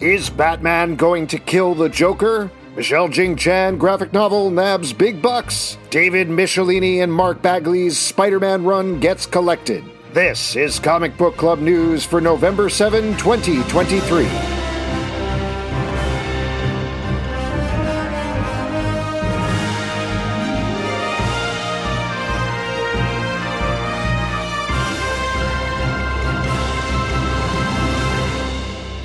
Is Batman going to kill the Joker? Michelle Jing Chan graphic novel nabs big bucks. David Michelinie and Mark Bagley's Spider-Man run gets collected. This is Comic Book Club News for November 7, 2023.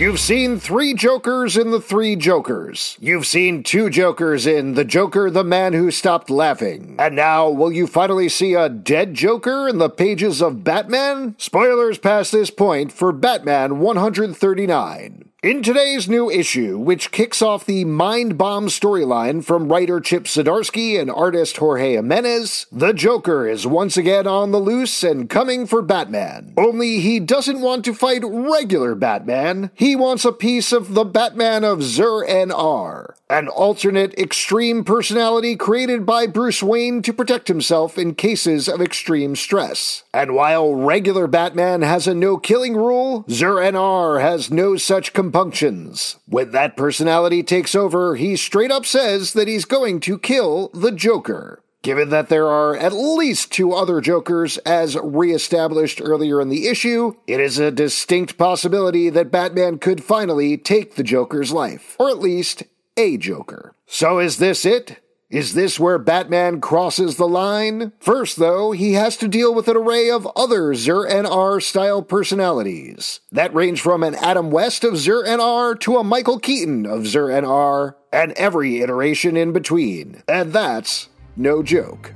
You've seen 3 Jokers in The Three Jokers. You've seen 2 Jokers in The Joker, The Man Who Stopped Laughing. And now, will you finally see a dead Joker in the pages of Batman? Spoilers past this point for Batman 139. In today's new issue, which kicks off the Mind Bomb storyline from writer Chip Zdarsky and artist Jorge Jimenez, the Joker is once again on the loose and coming for Batman. Only he doesn't want to fight regular Batman. He wants a piece of the Batman of Zur-En-Arr, an alternate extreme personality created by Bruce Wayne to protect himself in cases of extreme stress. And while regular Batman has a no-killing rule, Zur-En-Arr has no such compunctions. When that personality takes over, he straight up says that he's going to kill the Joker. Given that there are at least 2 other Jokers, as reestablished earlier in the issue, it is a distinct possibility that Batman could finally take the Joker's life, or at least a Joker. So is this it? Is this where Batman crosses the line? First, though, he has to deal with an array of other Zur-En-Arr-style personalities that range from an Adam West of Zur-En-Arr to a Michael Keaton of Zur-En-Arr, and every iteration in between. And that's no joke.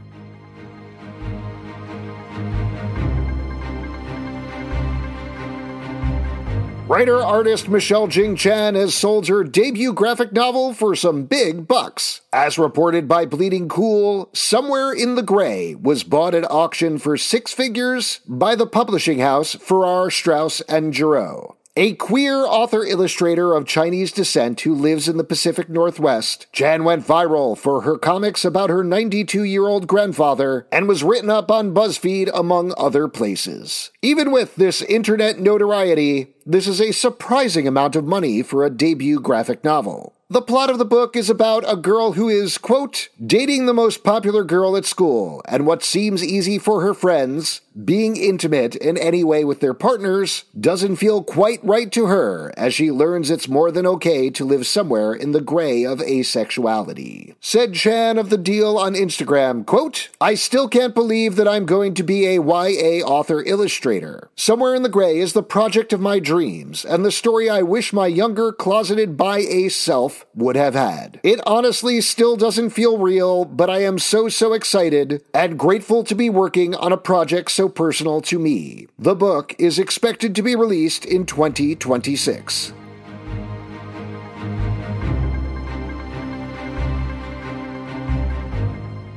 Writer-artist Michelle Jing Chan has sold her debut graphic novel for some big bucks. As reported by Bleeding Cool, Somewhere in the Gray was bought at auction for 6 figures by the publishing house Farrar, Strauss, and Giroux. A queer author-illustrator of Chinese descent who lives in the Pacific Northwest, Chan went viral for her comics about her 92-year-old grandfather and was written up on BuzzFeed, among other places. Even with this internet notoriety, this is a surprising amount of money for a debut graphic novel. The plot of the book is about a girl who is, quote, dating the most popular girl at school, and what seems easy for her friends, being intimate in any way with their partners, doesn't feel quite right to her as she learns it's more than okay to live somewhere in the gray of asexuality. Said Chan of The Deal on Instagram, quote, I still can't believe that I'm going to be a YA author-illustrator. Somewhere in the Gray is the project of my dreams, and the story I wish my younger, closeted bi-a self would have had. It honestly still doesn't feel real, but I am so excited and grateful to be working on a project so personal to me. The book is expected to be released in 2026.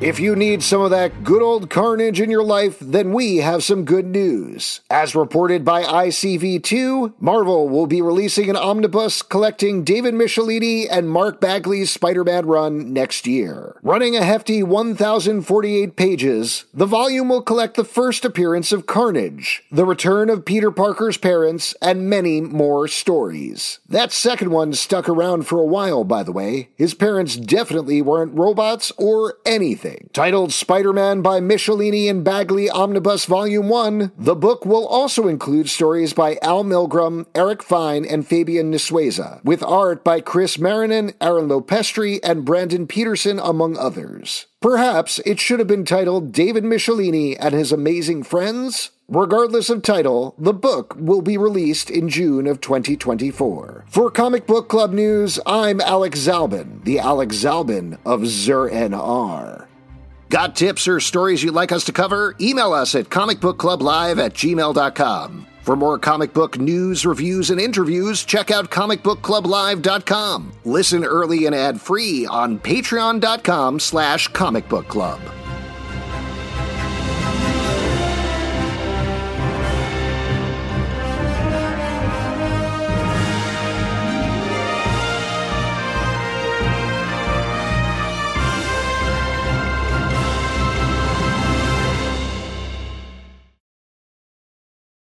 If you need some of that good old carnage in your life, then we have some good news. As reported by ICV2, Marvel will be releasing an omnibus collecting David Michelinie and Mark Bagley's Spider-Man run next year. Running a hefty 1,048 pages, the volume will collect the first appearance of Carnage, the return of Peter Parker's parents, and many more stories. That second one stuck around for a while, by the way. His parents definitely weren't robots or anything. Everything. Titled Spider-Man by Michelinie and Bagley Omnibus Volume 1, the book will also include stories by Al Milgram, Eric Fine, and Fabian Nesueza, with art by Chris Maranin, Aaron Lopestri, and Brandon Peterson, among others. Perhaps it should have been titled David Michelinie and His Amazing Friends? Regardless of title, the book will be released in June of 2024. For Comic Book Club News, I'm Alex Zalbin, the Alex Zalbin of ZRNR. Got tips or stories you'd like us to cover? Email us at comicbookclublive@gmail.com. For more comic book news, reviews, and interviews, check out comicbookclublive.com. Listen early and ad-free on patreon.com/comicbookclub.